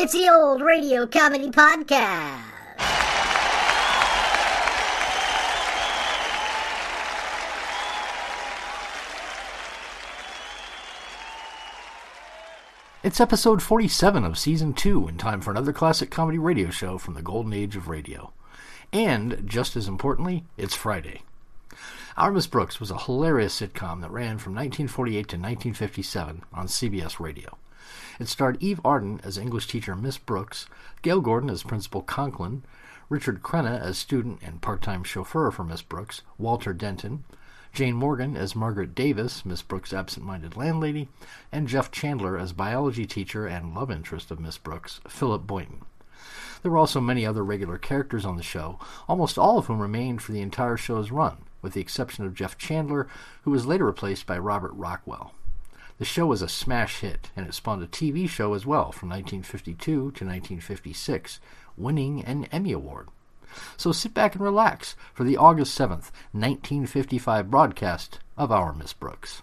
It's the old radio comedy podcast. It's episode 47 of Season 2, in time for another classic comedy radio show from the golden age of radio. And, just as importantly, it's Friday. Our Miss Brooks was a hilarious sitcom that ran from 1948 to 1957 on CBS Radio. It starred Eve Arden as English teacher Miss Brooks, Gail Gordon as Principal Conklin, Richard Crenna as student and part-time chauffeur for Miss Brooks, Walter Denton, Jane Morgan as Margaret Davis, Miss Brooks' absent-minded landlady, and Jeff Chandler as biology teacher and love interest of Miss Brooks, Philip Boynton. There were also many other regular characters on the show, almost all of whom remained for the entire show's run, with the exception of Jeff Chandler, who was later replaced by Robert Rockwell. The show was a smash hit, and it spawned a TV show as well from 1952 to 1956, winning an Emmy Award. So sit back and relax for the August 7th, 1955 broadcast of Our Miss Brooks.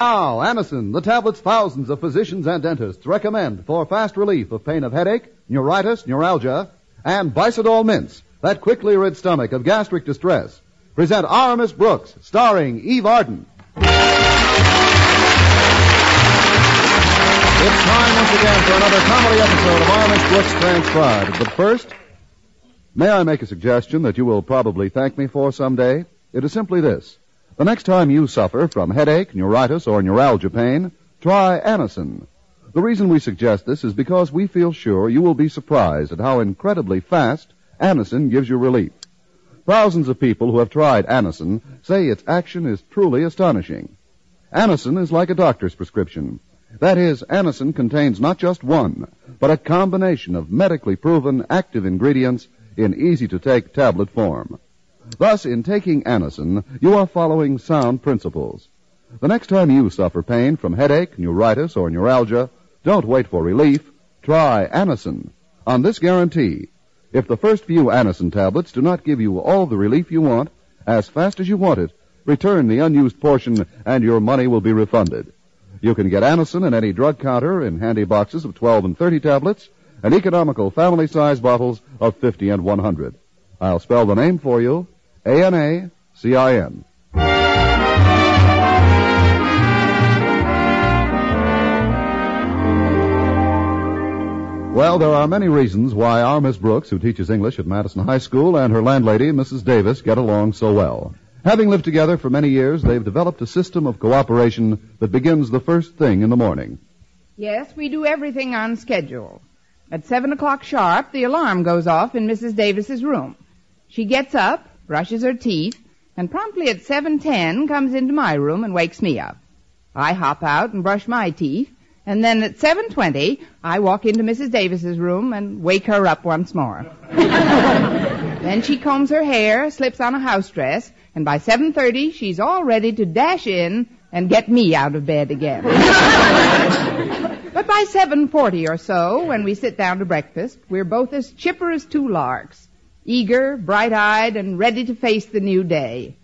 Now, Anacin, the tablets thousands of physicians and dentists recommend for fast relief of pain of headache, neuritis, neuralgia, and Bisodol mints that quickly rid stomach of gastric distress. Present Our Miss Brooks, starring Eve Arden. It's time once again for another comedy episode of Our Miss Brooks Transcribed. But first, may I make a suggestion that you will probably thank me for someday? It is simply this. The next time you suffer from headache, neuritis, or neuralgia pain, try Anacin. The reason we suggest this is because we feel sure you will be surprised at how incredibly fast Anacin gives you relief. Thousands of people who have tried Anacin say its action is truly astonishing. Anacin is like a doctor's prescription. That is, Anacin contains not just one, but a combination of medically proven active ingredients in easy-to-take tablet form. Thus, in taking Anacin, you are following sound principles. The next time you suffer pain from headache, neuritis, or neuralgia, don't wait for relief. Try Anacin. On this guarantee, if the first few Anacin tablets do not give you all the relief you want, as fast as you want it, return the unused portion and your money will be refunded. You can get Anacin in any drug counter in handy boxes of 12 and 30 tablets and economical family-size bottles of 50 and 100. I'll spell the name for you. Anacin. Well, there are many reasons why our Miss Brooks, who teaches English at Madison High School, and her landlady, Mrs. Davis, get along so well. Having lived together for many years, they've developed a system of cooperation that begins the first thing in the morning. Yes, we do everything on schedule. At 7 o'clock sharp, the alarm goes off in Mrs. Davis's room. She gets up, brushes her teeth, and promptly at 7:10 comes into my room and wakes me up. I hop out and brush my teeth, and then at 7:20 I walk into Mrs. Davis's room and wake her up once more. Then she combs her hair, slips on a house dress, and by 7:30 she's all ready to dash in and get me out of bed again. But by 7:40 or so, when we sit down to breakfast, we're both as chipper as two larks. Eager, bright-eyed, and ready to face the new day.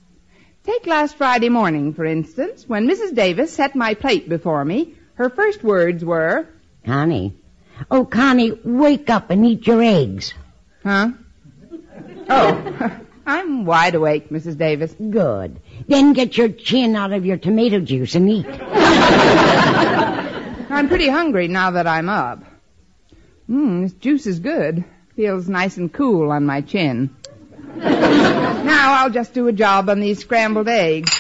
Take last Friday morning, for instance, when Mrs. Davis set my plate before me. Her first words were, Connie. Oh, Connie, wake up and eat your eggs. Huh? Oh, I'm wide awake, Mrs. Davis. Good. Then get your chin out of your tomato juice and eat. I'm pretty hungry now that I'm up. This juice is good. Feels nice and cool on my chin. Now I'll just do a job on these scrambled eggs.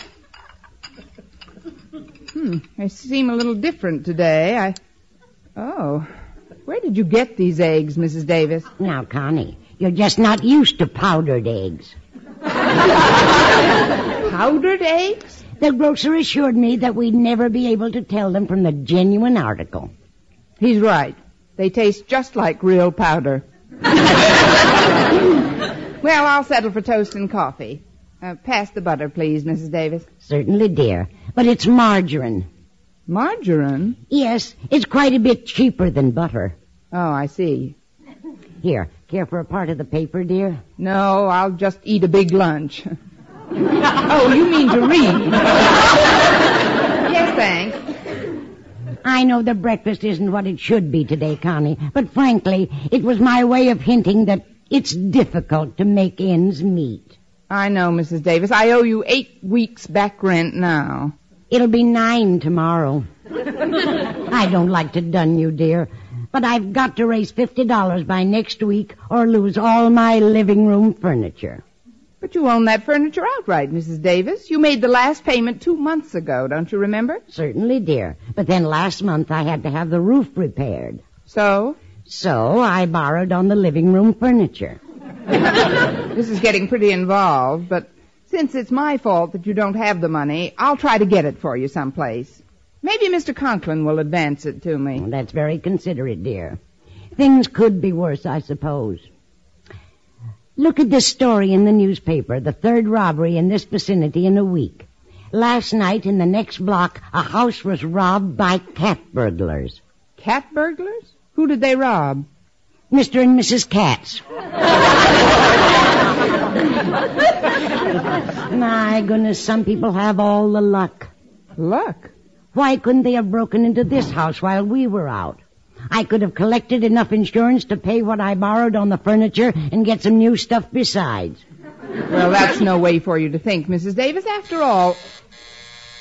They seem a little different today. Where did you get these eggs, Mrs. Davis? Now, Connie, You're just not used to powdered eggs. Powdered eggs? The grocer assured me that we'd never be able to tell them from the genuine article. He's right. They taste just like real powder. Well, I'll settle for toast and coffee. Pass the butter, please, Mrs. Davis. Certainly, dear. But it's margarine. Margarine? Yes, it's quite a bit cheaper than butter. Oh, I see. Here, care for a part of the paper, dear? No, I'll just eat a big lunch. Oh, you mean to read? Yes, thanks. I know the breakfast isn't what it should be today, Connie, but frankly, it was my way of hinting that it's difficult to make ends meet. I know, Mrs. Davis. I owe you 8 weeks back rent now. It'll be 9 tomorrow. I don't like to dun you, dear, but I've got to raise $50 by next week or lose all my living room furniture. But you own that furniture outright, Mrs. Davis. You made the last payment 2 months ago, don't you remember? Certainly, dear. But then last month I had to have the roof repaired. So? So I borrowed on the living room furniture. This is getting pretty involved, but since it's my fault that you don't have the money, I'll try to get it for you someplace. Maybe Mr. Conklin will advance it to me. Well, that's very considerate, dear. Things could be worse, I suppose. Look at this story in the newspaper, the third robbery in this vicinity in a week. Last night, in the next block, a house was robbed by cat burglars. Cat burglars? Who did they rob? Mr. and Mrs. Cats. My goodness, some people have all the luck. Luck? Why couldn't they have broken into this house while we were out? I could have collected enough insurance to pay what I borrowed on the furniture and get some new stuff besides. Well, that's no way for you to think, Mrs. Davis. After all,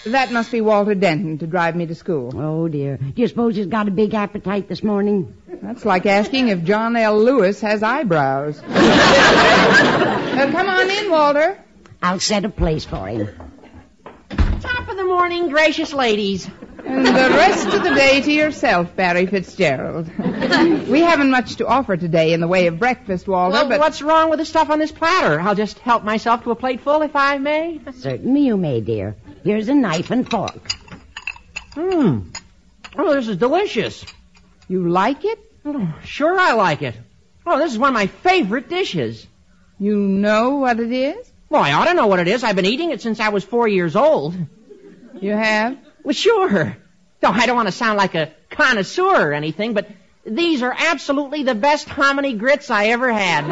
that must be Walter Denton to drive me to school. Oh, dear. Do you suppose he's got a big appetite this morning? That's like asking if John L. Lewis has eyebrows. Now, come on in, Walter. I'll set a place for him. Top of the morning, gracious ladies. And the rest of the day to yourself, Barry Fitzgerald. We haven't much to offer today in the way of breakfast, Walter, well, but... what's wrong with the stuff on this platter? I'll just help myself to a plateful, if I may. Certainly you may, dear. Here's a knife and fork. Oh, this is delicious. You like it? Oh, sure I like it. Oh, this is one of my favorite dishes. You know what it is? Well, I ought to know what it is. I've been eating it since I was 4 years old. You have? Well, sure. No, I don't want to sound like a connoisseur or anything, but these are absolutely the best hominy grits I ever had.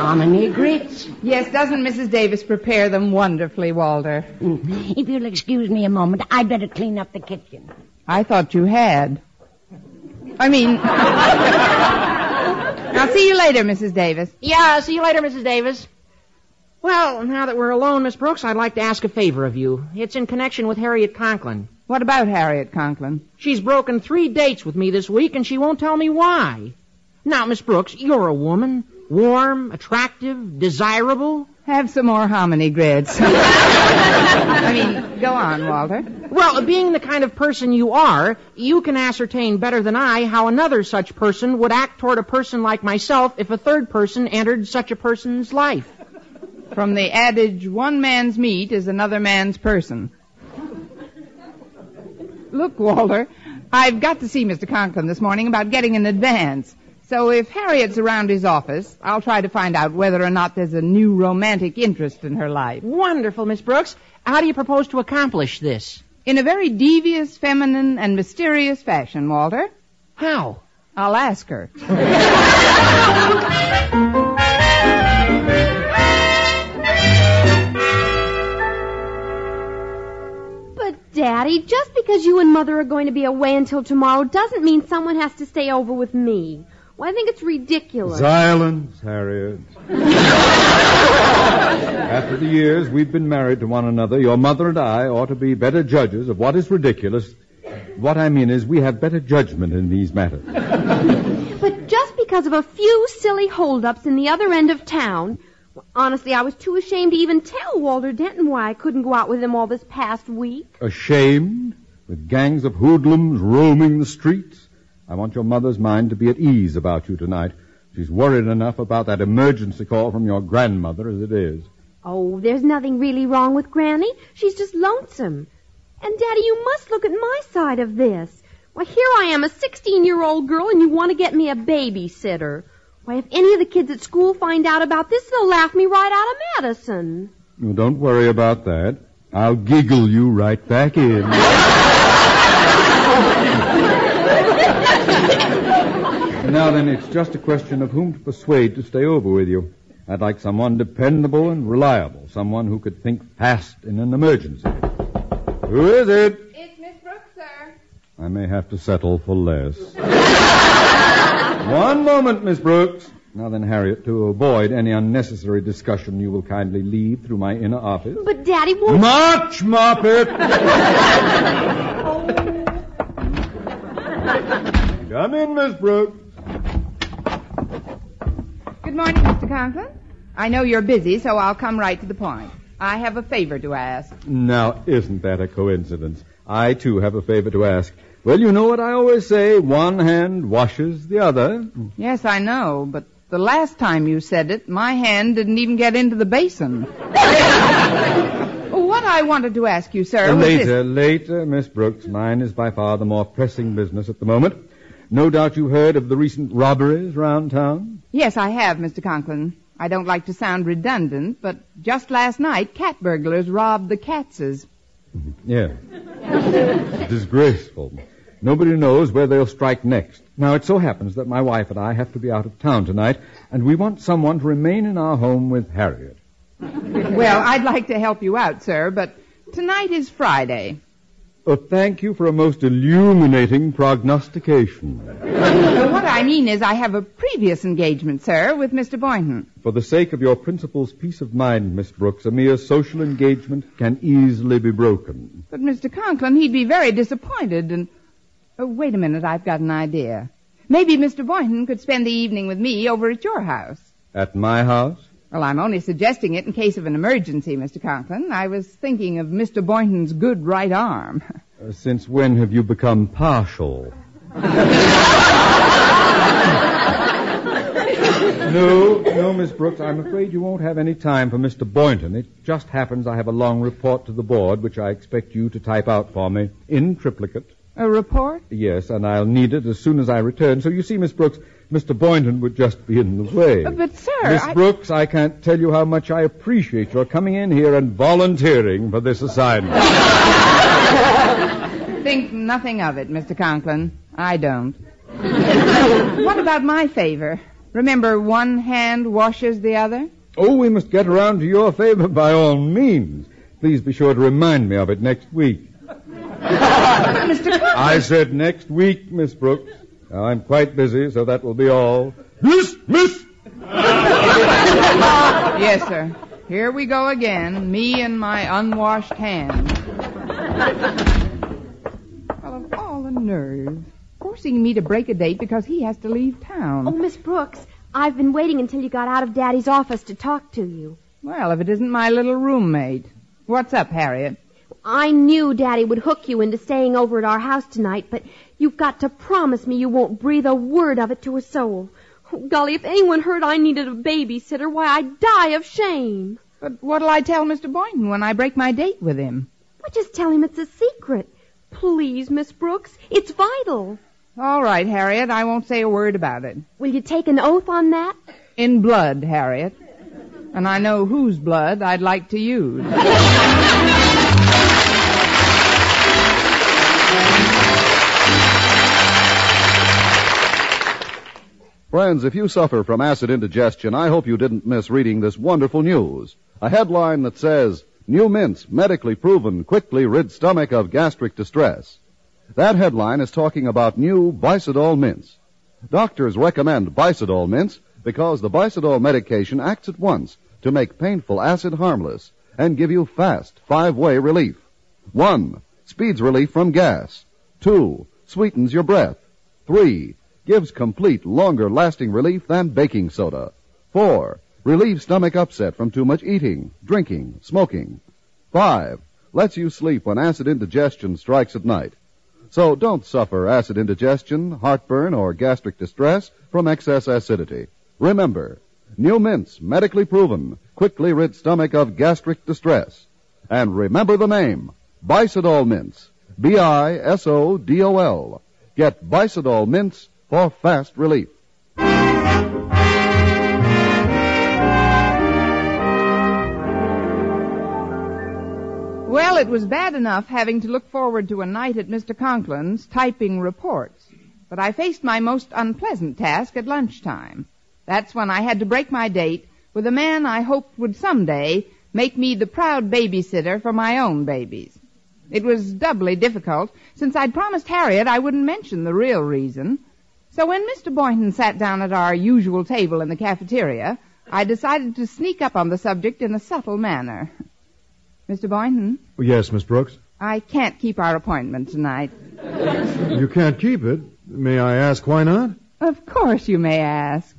Hominy grits? Yes, doesn't Mrs. Davis prepare them wonderfully, Walter? If you'll excuse me a moment, I'd better clean up the kitchen. I thought you had. I mean... I'll see you later, Mrs. Davis. Yeah, see you later, Mrs. Davis. Well, now that we're alone, Miss Brooks, I'd like to ask a favor of you. It's in connection with Harriet Conklin. What about Harriet Conklin? She's broken 3 dates with me this week, and she won't tell me why. Now, Miss Brooks, you're a woman. Warm, attractive, desirable. Have some more hominy grits. I mean, go on, Walter. Well, being the kind of person you are, you can ascertain better than I how another such person would act toward a person like myself if a third person entered such a person's life. From the adage, one man's meat is another man's person. Look, Walter, I've got to see Mr. Conklin this morning about getting an advance. So if Harriet's around his office, I'll try to find out whether or not there's a new romantic interest in her life. Wonderful, Miss Brooks. How do you propose to accomplish this? In a very devious, feminine, and mysterious fashion, Walter. How? I'll ask her. Daddy, just because you and Mother are going to be away until tomorrow doesn't mean someone has to stay over with me. Well, I think it's ridiculous. Silence, Harriet. After the years we've been married to one another, your mother and I ought to be better judges of what is ridiculous. What I mean is we have better judgment in these matters. But just because of a few silly holdups in the other end of town... Honestly, I was too ashamed to even tell Walter Denton why I couldn't go out with him all this past week. Ashamed? With gangs of hoodlums roaming the streets? I want your mother's mind to be at ease about you tonight. She's worried enough about that emergency call from your grandmother as it is. Oh, there's nothing really wrong with Granny. She's just lonesome. And, Daddy, you must look at my side of this. Why, here I am, a 16-year-old girl, and you want to get me a babysitter. Why, if any of the kids at school find out about this, they'll laugh me right out of Madison. Well, don't worry about that. I'll giggle you right back in. Now then, it's just a question of whom to persuade to stay over with you. I'd like someone dependable and reliable, someone who could think fast in an emergency. Who is it? It's Miss Brooks, sir. I may have to settle for less. One moment, Miss Brooks. Now then, Harriet, to avoid any unnecessary discussion, you will kindly leave through my inner office. But, Daddy, won't... March, Moppet! Oh. Come in, Miss Brooks. Good morning, Mr. Conklin. I know you're busy, so I'll come right to the point. I have a favor to ask. Now, isn't that a coincidence? I, too, have a favor to ask. Well, you know what I always say, one hand washes the other. Yes, I know, but the last time you said it, my hand didn't even get into the basin. What I wanted to ask you, sir, was Later, Miss Brooks. Mine is by far the more pressing business at the moment. No doubt you've heard of the recent robberies round town? Yes, I have, Mr. Conklin. I don't like to sound redundant, but just last night, cat burglars robbed the Katzes. Yeah. Disgraceful. Nobody knows where they'll strike next. Now, it so happens that my wife and I have to be out of town tonight, and we want someone to remain in our home with Harriet. Well, I'd like to help you out, sir, but tonight is Friday. Oh, thank you for a most illuminating prognostication. What I mean is I have a previous engagement, sir, with Mr. Boynton. For the sake of your principal's peace of mind, Miss Brooks, a mere social engagement can easily be broken. But, Mr. Conklin, he'd be very disappointed and... Oh, wait a minute, I've got an idea. Maybe Mr. Boynton could spend the evening with me over at your house. At my house? Well, I'm only suggesting it in case of an emergency, Mr. Conklin. I was thinking of Mr. Boynton's good right arm. Since when have you become partial? No, Miss Brooks, I'm afraid you won't have any time for Mr. Boynton. It just happens I have a long report to the board, which I expect you to type out for me in triplicate. A report? Yes, and I'll need it as soon as I return. So you see, Miss Brooks... Mr. Boynton would just be in the way. But, sir, Miss Brooks, I can't tell you how much I appreciate your coming in here and volunteering for this assignment. Think nothing of it, Mr. Conklin. I don't. What about my favor? Remember, one hand washes the other? Oh, we must get around to your favor by all means. Please be sure to remind me of it next week. Mr. Conklin. I said next week, Miss Brooks. Now, I'm quite busy, so that will be all. Miss! Yes, sir. Here we go again, me and my unwashed hand. Well, of all the nerve, forcing me to break a date because he has to leave town. Oh, Miss Brooks, I've been waiting until you got out of Daddy's office to talk to you. Well, if it isn't my little roommate. What's up, Harriet? I knew Daddy would hook you into staying over at our house tonight, but... You've got to promise me you won't breathe a word of it to a soul. Oh, golly, if anyone heard I needed a babysitter, why, I'd die of shame. But what'll I tell Mr. Boynton when I break my date with him? Well, just tell him it's a secret. Please, Miss Brooks, it's vital. All right, Harriet, I won't say a word about it. Will you take an oath on that? In blood, Harriet. And I know whose blood I'd like to use. Friends, if you suffer from acid indigestion, I hope you didn't miss reading this wonderful news. A headline that says, New Mints Medically Proven Quickly Rid Stomach of Gastric Distress. That headline is talking about new Bisodol mints. Doctors recommend Bisodol mints because the Bisodol medication acts at once to make painful acid harmless and give you fast five-way relief. 1. Speeds relief from gas. 2. Sweetens your breath. 3. Gives complete, longer-lasting relief than baking soda. 4. Relieves stomach upset from too much eating, drinking, smoking. 5. Lets you sleep when acid indigestion strikes at night. So don't suffer acid indigestion, heartburn, or gastric distress from excess acidity. Remember, New Mint's medically proven, quickly rid stomach of gastric distress. And remember the name, Bisodol Mints, B-I-S-O-D-O-L. Get Bisodol Mints for fast relief. Well, it was bad enough having to look forward to a night at Mr. Conklin's typing reports, but I faced my most unpleasant task at lunchtime. That's when I had to break my date with a man I hoped would someday make me the proud babysitter for my own babies. It was doubly difficult, since I'd promised Harriet I wouldn't mention the real reason. So when Mr. Boynton sat down at our usual table in the cafeteria, I decided to sneak up on the subject in a subtle manner. Mr. Boynton? Yes, Miss Brooks? I can't keep our appointment tonight. You can't keep it? May I ask why not? Of course you may ask.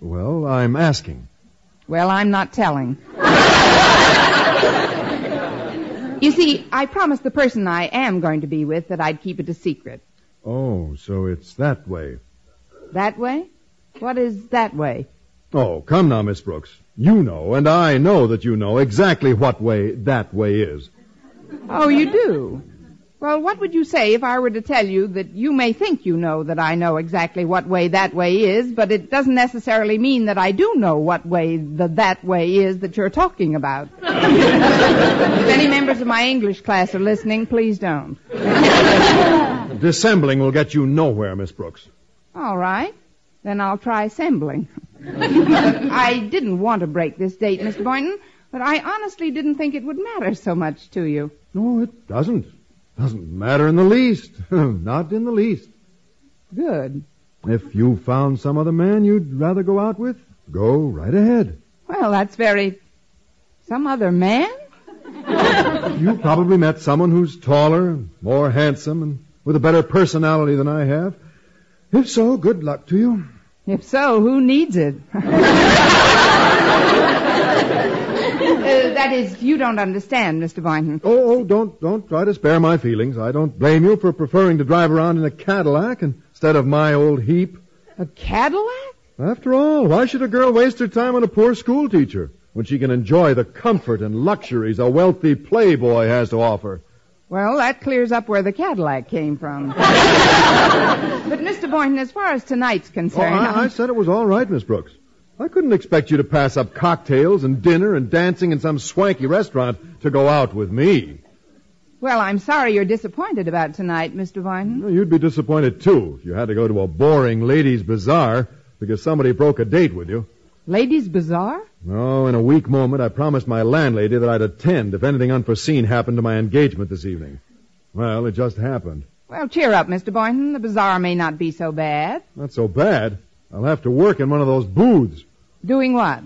Well, I'm asking. Well, I'm not telling. You see, I promised the person I am going to be with that I'd keep it a secret. Oh, so it's that way. That way? What is that way? Oh, come now, Miss Brooks. You know, and I know that you know exactly what way that way is. Oh, you do? Well, what would you say if I were to tell you that you may think you know that I know exactly what way that way is, but it doesn't necessarily mean that I do know what way the that way is that you're talking about? If any members of my English class are listening, please don't. Dissembling will get you nowhere, Miss Brooks. All right. Then I'll try assembling. I didn't want to break this date, Mr. Boynton, but I honestly didn't think it would matter so much to you. No, it doesn't. Doesn't matter in the least. Not in the least. Good. If you found some other man you'd rather go out with, go right ahead. Well, that's very... some other man? You probably met someone who's taller, more handsome, and with a better personality than I have. If so, good luck to you. If so, who needs it? That is, you don't understand, Mr. Boynton. Oh, don't try to spare my feelings. I don't blame you for preferring to drive around in a Cadillac instead of my old heap. A Cadillac? After all, why should a girl waste her time on a poor schoolteacher when she can enjoy the comfort and luxuries a wealthy playboy has to offer? Well, that clears up where the Cadillac came from. But, Mr. Boynton, as far as tonight's concerned... Oh, I said it was all right, Miss Brooks. I couldn't expect you to pass up cocktails and dinner and dancing in some swanky restaurant to go out with me. Well, I'm sorry you're disappointed about tonight, Mr. Boynton. Well, you'd be disappointed, too, if you had to go to a boring ladies' bazaar because somebody broke a date with you. Ladies' bazaar? No, in a weak moment, I promised my landlady that I'd attend if anything unforeseen happened to my engagement this evening. Well, it just happened. Well, cheer up, Mr. Boynton. The bazaar may not be so bad. Not so bad? I'll have to work in one of those booths. Doing what?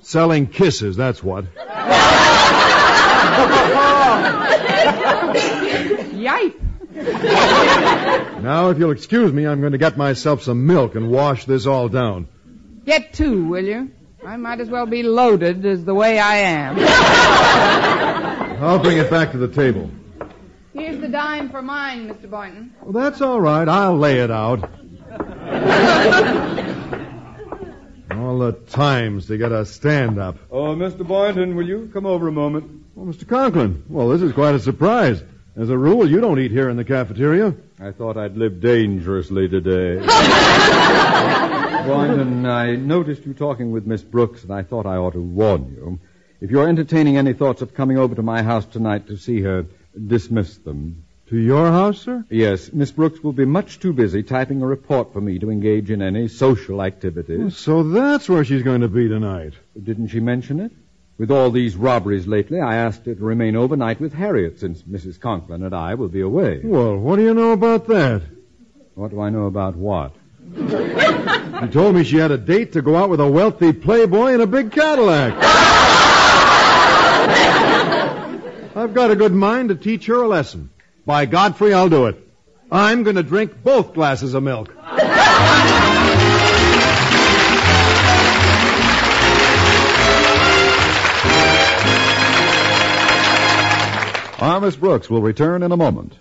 Selling kisses, that's what. Yipe. Now, if you'll excuse me, I'm going to get myself some milk and wash this all down. Get two, will you? I might as well be loaded as the way I am. I'll bring it back to the table. Here's the dime for mine, Mr. Boynton. Well, that's all right. I'll lay it out. All the times to get a stand-up. Oh, Mr. Boynton, will you come over a moment? Oh, Mr. Conklin. Well, this is quite a surprise. As a rule, you don't eat here in the cafeteria. I thought I'd live dangerously today. Boynton, I noticed you talking with Miss Brooks, and I thought I ought to warn you. If you're entertaining any thoughts of coming over to my house tonight to see her, dismiss them. To your house, sir? Yes. Miss Brooks will be much too busy typing a report for me to engage in any social activities. Well, so that's where she's going to be tonight. Didn't she mention it? With all these robberies lately, I asked her to remain overnight with Harriet, since Mrs. Conklin and I will be away. Well, what do you know about that? What do I know about what? She told me she had a date to go out with a wealthy playboy in a big Cadillac. I've got a good mind to teach her a lesson. By Godfrey, I'll do it. I'm going to drink both glasses of milk. Miss Brooks will return in a moment.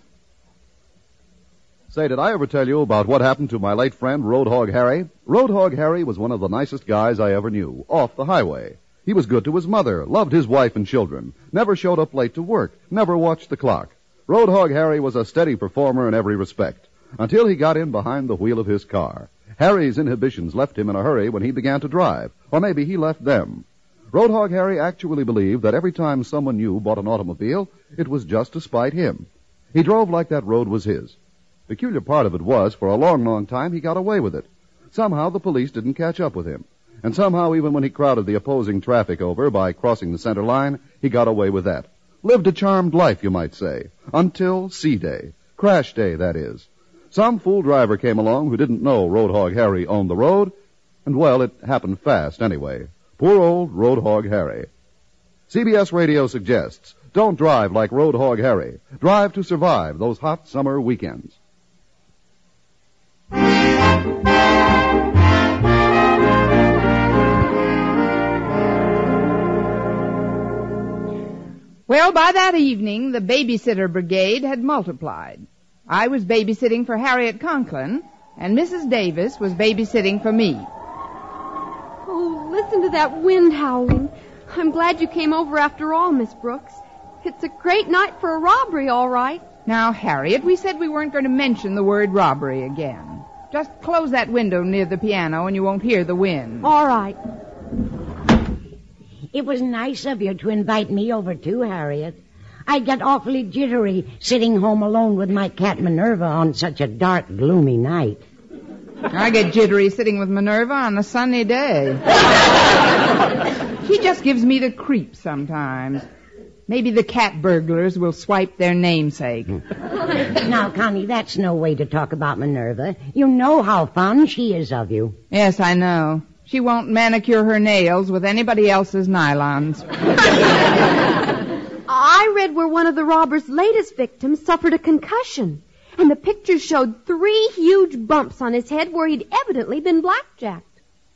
Say, did I ever tell you about what happened to my late friend, Roadhog Harry? Roadhog Harry was one of the nicest guys I ever knew, off the highway. He was good to his mother, loved his wife and children, never showed up late to work, never watched the clock. Roadhog Harry was a steady performer in every respect, until he got in behind the wheel of his car. Harry's inhibitions left him in a hurry when he began to drive, or maybe he left them. Roadhog Harry actually believed that every time someone new bought an automobile, it was just to spite him. He drove like that road was his. The peculiar part of it was, for a long, long time, he got away with it. Somehow the police didn't catch up with him. And somehow, even when he crowded the opposing traffic over by crossing the center line, he got away with that. Lived a charmed life, you might say, until C-Day. Crash day, that is. Some fool driver came along who didn't know Roadhog Harry owned the road, and, well, it happened fast anyway. Poor old Roadhog Harry. CBS Radio suggests, don't drive like Roadhog Harry. Drive to survive those hot summer weekends. Well, by that evening, the babysitter brigade had multiplied. I was babysitting for Harriet Conklin, and Mrs. Davis was babysitting for me. Oh, listen to that wind howling. I'm glad you came over after all, Miss Brooks. It's a great night for a robbery, all right. Now, Harriet, we said we weren't going to mention the word robbery again. Just close that window near the piano and you won't hear the wind. All right. It was nice of you to invite me over too, Harriet. I get awfully jittery sitting home alone with my cat Minerva on such a dark, gloomy night. I get jittery sitting with Minerva on a sunny day. She just gives me the creep sometimes. Maybe the cat burglars will swipe their namesake. Now, Connie, that's no way to talk about Minerva. You know how fond she is of you. Yes, I know. She won't manicure her nails with anybody else's nylons. I read where one of the robber's latest victims suffered a concussion. And the pictures showed 3 huge bumps on his head where he'd evidently been blackjacked.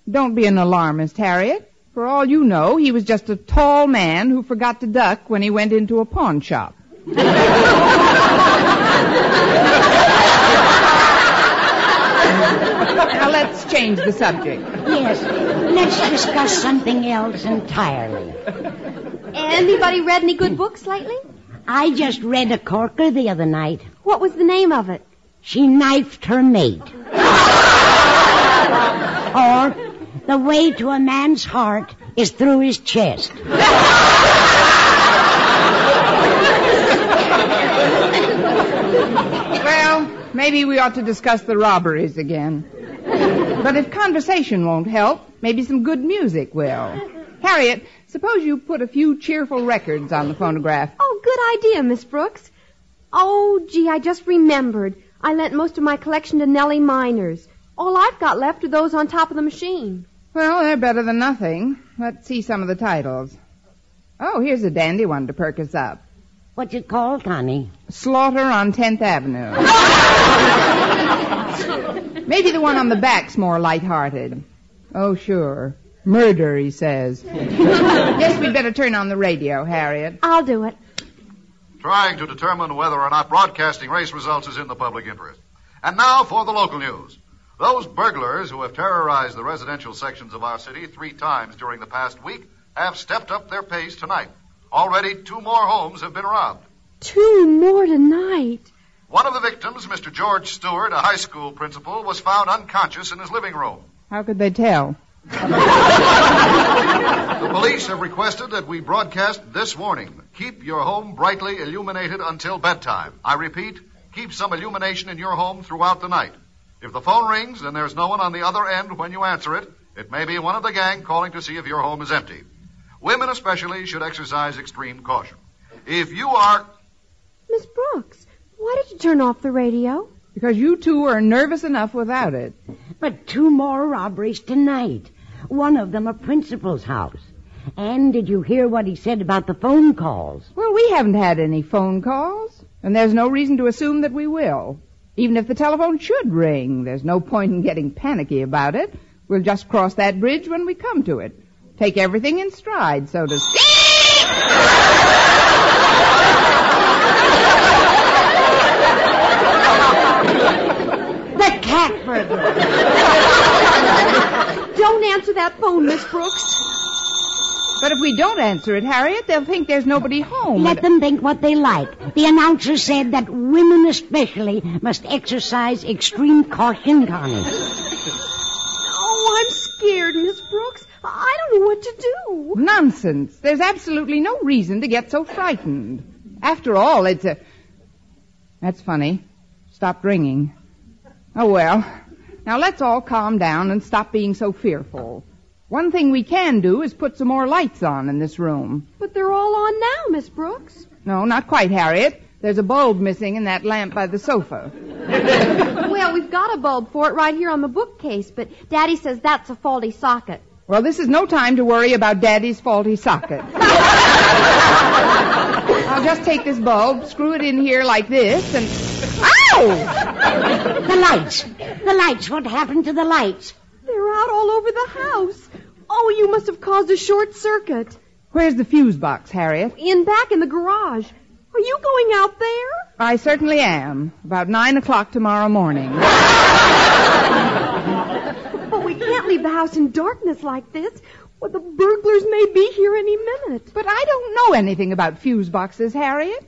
Don't be an alarmist, Harriet. For all you know, he was just a tall man who forgot to duck when he went into a pawn shop. Now let's change the subject. Yes, let's discuss something else entirely. Anybody read any good books lately? I just read a corker the other night. What was the name of it? She Knifed Her Mate. Or, The Way to a Man's Heart is Through His Chest. Well, maybe we ought to discuss the robberies again. But if conversation won't help, maybe some good music will. Harriet, suppose you put a few cheerful records on the phonograph. Oh, good idea, Miss Brooks. Oh, gee, I just remembered. I lent most of my collection to Nellie Miners. All I've got left are those on top of the machine. Well, they're better than nothing. Let's see some of the titles. Oh, here's a dandy one to perk us up. What's it called, Connie? Slaughter on 10th Avenue. Maybe the one on the back's more lighthearted. Oh, sure. Murder, he says. Guess we'd better turn on the radio, Harriet. I'll do it. Trying to determine whether or not broadcasting race results is in the public interest. And now for the local news. Those burglars who have terrorized the residential sections of our city 3 times during the past week have stepped up their pace tonight. Already 2 more homes have been robbed. 2 more tonight? One of the victims, Mr. George Stewart, a high school principal, was found unconscious in his living room. How could they tell? The police have requested that we broadcast this warning. Keep your home brightly illuminated until bedtime. I repeat, keep some illumination in your home throughout the night. If the phone rings and there's no one on the other end when you answer it, it may be one of the gang calling to see if your home is empty. Women especially should exercise extreme caution. If you are... Miss Brooks, why did you turn off the radio? Because you 2 are nervous enough without it. But 2 more robberies tonight. One of them a principal's house. And did you hear what he said about the phone calls? Well, we haven't had any phone calls. And there's no reason to assume that we will. Even if the telephone should ring, there's no point in getting panicky about it. We'll just cross that bridge when we come to it. Take everything in stride, so to speak. rat burglar. Don't answer that phone, Miss Brooks. But if we don't answer it, Harriet, they'll think there's nobody home. Let them think what they like. The announcer said that women especially must exercise extreme caution, Connie. Oh, I'm scared, Miss Brooks. I don't know what to do. Nonsense. There's absolutely no reason to get so frightened. After all, it's a... That's funny. Stopped ringing. Oh, well. Now, let's all calm down and stop being so fearful. One thing we can do is put some more lights on in this room. But they're all on now, Miss Brooks. No, not quite, Harriet. There's a bulb missing in that lamp by the sofa. Well, we've got a bulb for it right here on the bookcase, but Daddy says that's a faulty socket. Well, this is no time to worry about Daddy's faulty socket. I'll just take this bulb, screw it in here like this, and... Ow! The lights. The lights. What happened to the lights? They're out all over the house. Oh, you must have caused a short circuit. Where's the fuse box, Harriet? Back in the garage. Are you going out there? I certainly am. About 9:00 tomorrow morning. But we can't leave the house in darkness like this. Well, the burglars may be here any minute. But I don't know anything about fuse boxes, Harriet.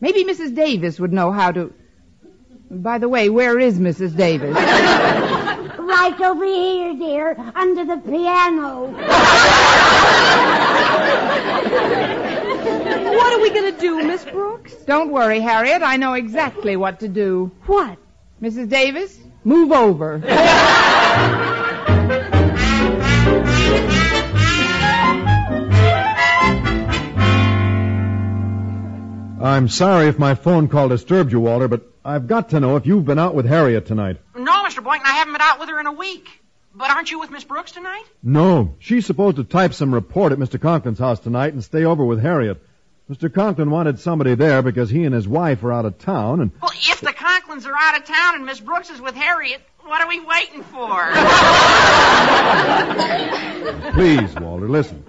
Maybe Mrs. Davis would know how to... By the way, where is Mrs. Davis? Right over here, dear, under the piano. What are we going to do, Miss Brooks? Don't worry, Harriet. I know exactly what to do. What? Mrs. Davis, move over. I'm sorry if my phone call disturbed you, Walter, but I've got to know if you've been out with Harriet tonight. No, Mr. Boynton, I haven't been out with her in a week. But aren't you with Miss Brooks tonight? No. She's supposed to type some report at Mr. Conklin's house tonight and stay over with Harriet. Mr. Conklin wanted somebody there because he and his wife are out of town and... Well, if the Conklins are out of town and Miss Brooks is with Harriet, what are we waiting for? Please, Walter, listen.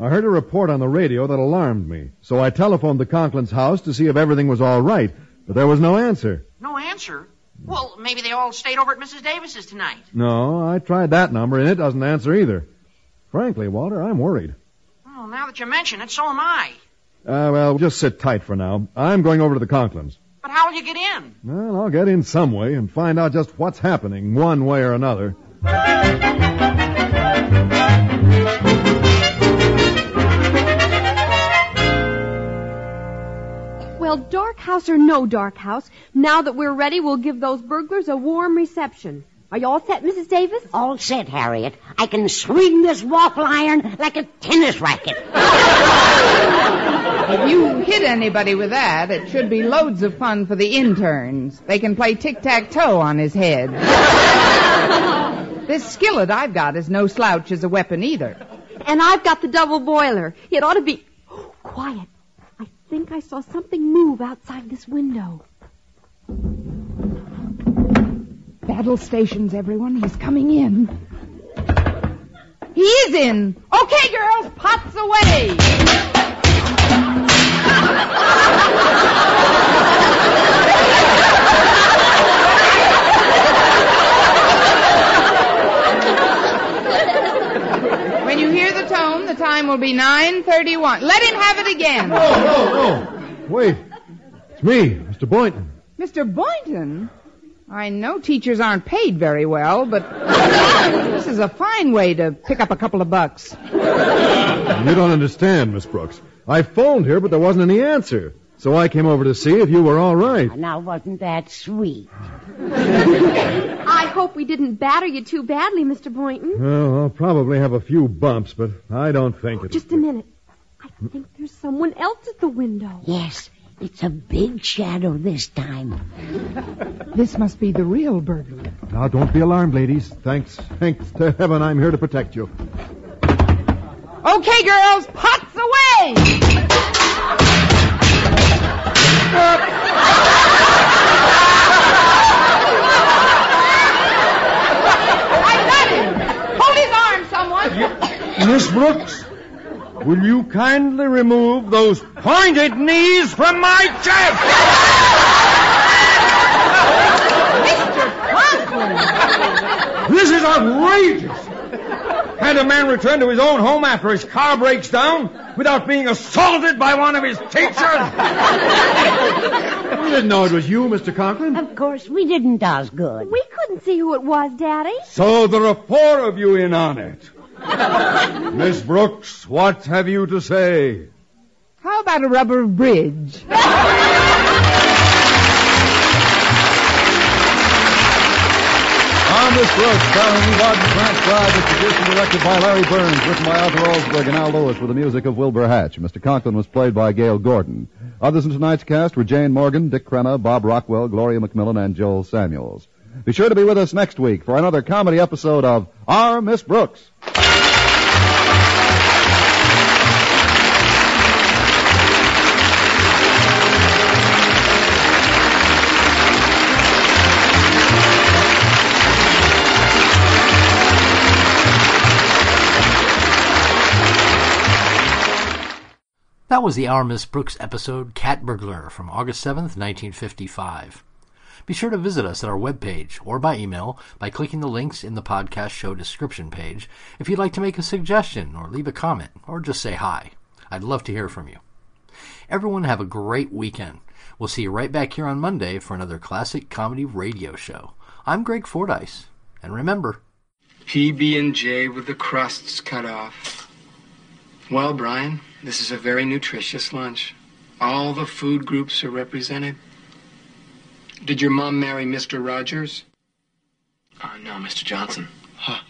I heard a report on the radio that alarmed me, so I telephoned the Conklin's house to see if everything was all right, but there was no answer. No answer? Well, maybe they all stayed over at Mrs. Davis's tonight. No, I tried that number, and it doesn't answer either. Frankly, Walter, I'm worried. Well, now that you mention it, so am I. Well, just sit tight for now. I'm going over to the Conklin's. But how will you get in? Well, I'll get in some way and find out just what's happening, one way or another. Well, dark house or no dark house, now that we're ready, we'll give those burglars a warm reception. Are you all set, Mrs. Davis? All set, Harriet. I can swing this waffle iron like a tennis racket. If you hit anybody with that, it should be loads of fun for the interns. They can play tic-tac-toe on his head. This skillet I've got is no slouch as a weapon either. And I've got the double boiler. It ought to be... Oh, quiet. I think I saw something move outside this window. Battle stations, everyone. He's coming in. He is in. Okay, girls, pots away. When you hear the tone, the time will be 9:31. Let him have it again. Oh. Wait. It's me, Mr. Boynton. Mr. Boynton? I know teachers aren't paid very well, but this is a fine way to pick up a couple of bucks. You don't understand, Miss Brooks. I phoned here, but there wasn't any answer. So I came over to see if you were all right. Now, wasn't that sweet? I hope we didn't batter you too badly, Mr. Boynton. Well, I'll probably have a few bumps, but I don't think it's... Just a minute. I think there's someone else at the window. Yes, it's a big shadow this time. This must be the real burglar. Now, don't be alarmed, ladies. Thanks to heaven I'm here to protect you. Okay, girls, pots away! I got him! Hold his arm, someone! Miss Brooks, will you kindly remove those pointed knees from my chest? Mr. Conklin! This is outrageous. Had a man return to his own home after his car breaks down without being assaulted by one of his teachers? We didn't know it was you, Mr. Conklin. Of course, we didn't, Osgood. We couldn't see who it was, Daddy. So there are four of you in on it. Miss Brooks, what have you to say? How about a rubber bridge? On this Brooks, starring Eve Arden, transcribed and produced and directed by Larry Burns, written by Arthur Alsberg and Al Lewis, with the music of Wilbur Hatch. Mr. Conklin was played by Gail Gordon. Others in tonight's cast were Jane Morgan, Dick Crenna, Bob Rockwell, Gloria McMillan, and Joel Samuels. Be sure to be with us next week for another comedy episode of Our Miss Brooks. That was the Our Miss Brooks episode, Cat Burglar, from August 7th, 1955. Be sure to visit us at our webpage or by email by clicking the links in the podcast show description page if you'd like to make a suggestion or leave a comment or just say hi. I'd love to hear from you. Everyone have a great weekend. We'll see you right back here on Monday for another classic comedy radio show. I'm Greg Fordyce, and remember... PB&J with the crusts cut off. Well, Brian... this is a very nutritious lunch. All the food groups are represented. Did your mom marry Mr. Rogers? No, Mr. Johnson. Huh.